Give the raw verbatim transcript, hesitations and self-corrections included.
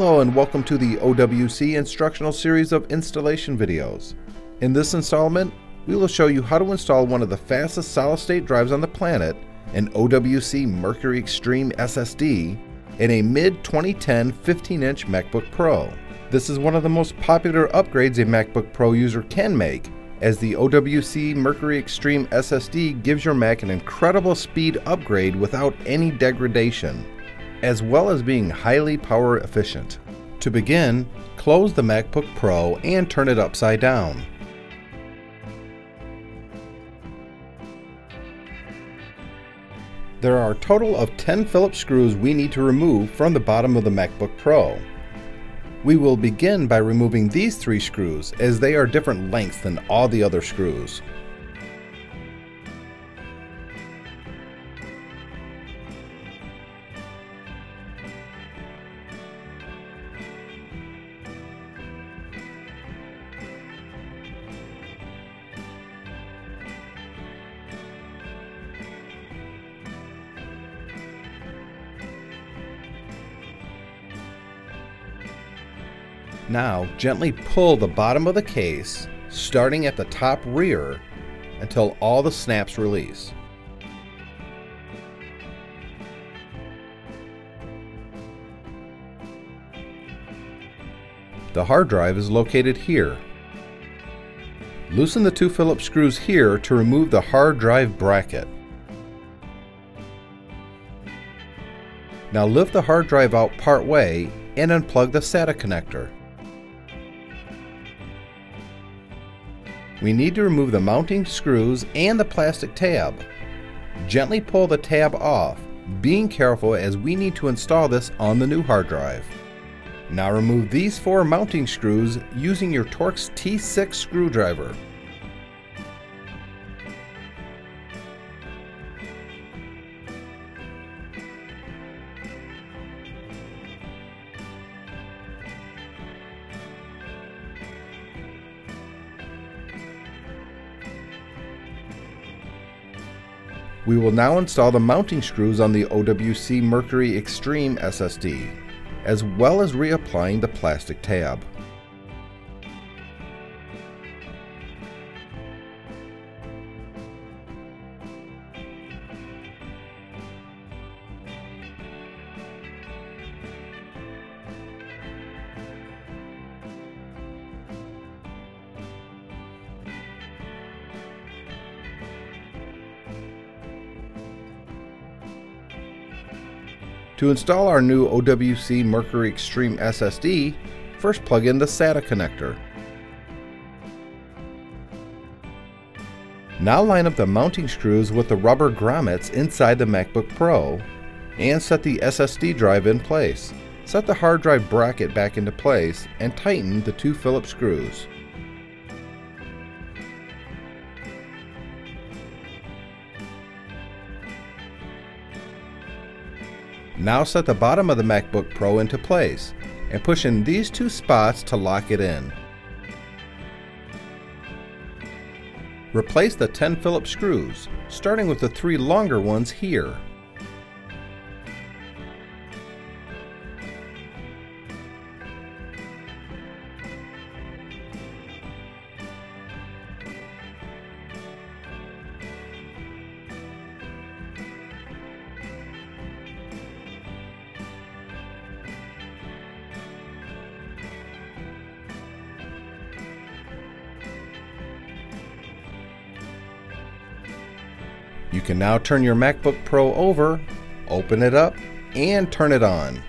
Hello and welcome to the O W C instructional series of installation videos. In this installment, we will show you how to install one of the fastest solid-state drives on the planet, an O W C Mercury Extreme S S D, in a mid twenty ten fifteen inch MacBook Pro. This is one of the most popular upgrades a MacBook Pro user can make, as the O W C Mercury Extreme S S D gives your Mac an incredible speed upgrade without any degradation, as well as being highly power efficient. To begin, close the MacBook Pro and turn it upside down. There are a total of ten Phillips screws we need to remove from the bottom of the MacBook Pro. We will begin by removing these three screws, as they are different lengths than all the other screws. Now, gently pull the bottom of the case, starting at the top rear, until all the snaps release. The hard drive is located here. Loosen the two Phillips screws here to remove the hard drive bracket. Now lift the hard drive out part way and unplug the SATA connector. We need to remove the mounting screws and the plastic tab. Gently pull the tab off, being careful as we need to install this on the new hard drive. Now remove these four mounting screws using your Torx T six screwdriver. We will now install the mounting screws on the O W C Mercury Extreme S S D, as well as reapplying the plastic tab. To install our new O W C Mercury Extreme S S D, first plug in the SATA connector. Now line up the mounting screws with the rubber grommets inside the MacBook Pro and set the S S D drive in place. Set the hard drive bracket back into place and tighten the two Phillips screws. Now set the bottom of the MacBook Pro into place and push in these two spots to lock it in. Replace the ten Phillips screws, starting with the three longer ones here. You can now turn your MacBook Pro over, open it up, and turn it on.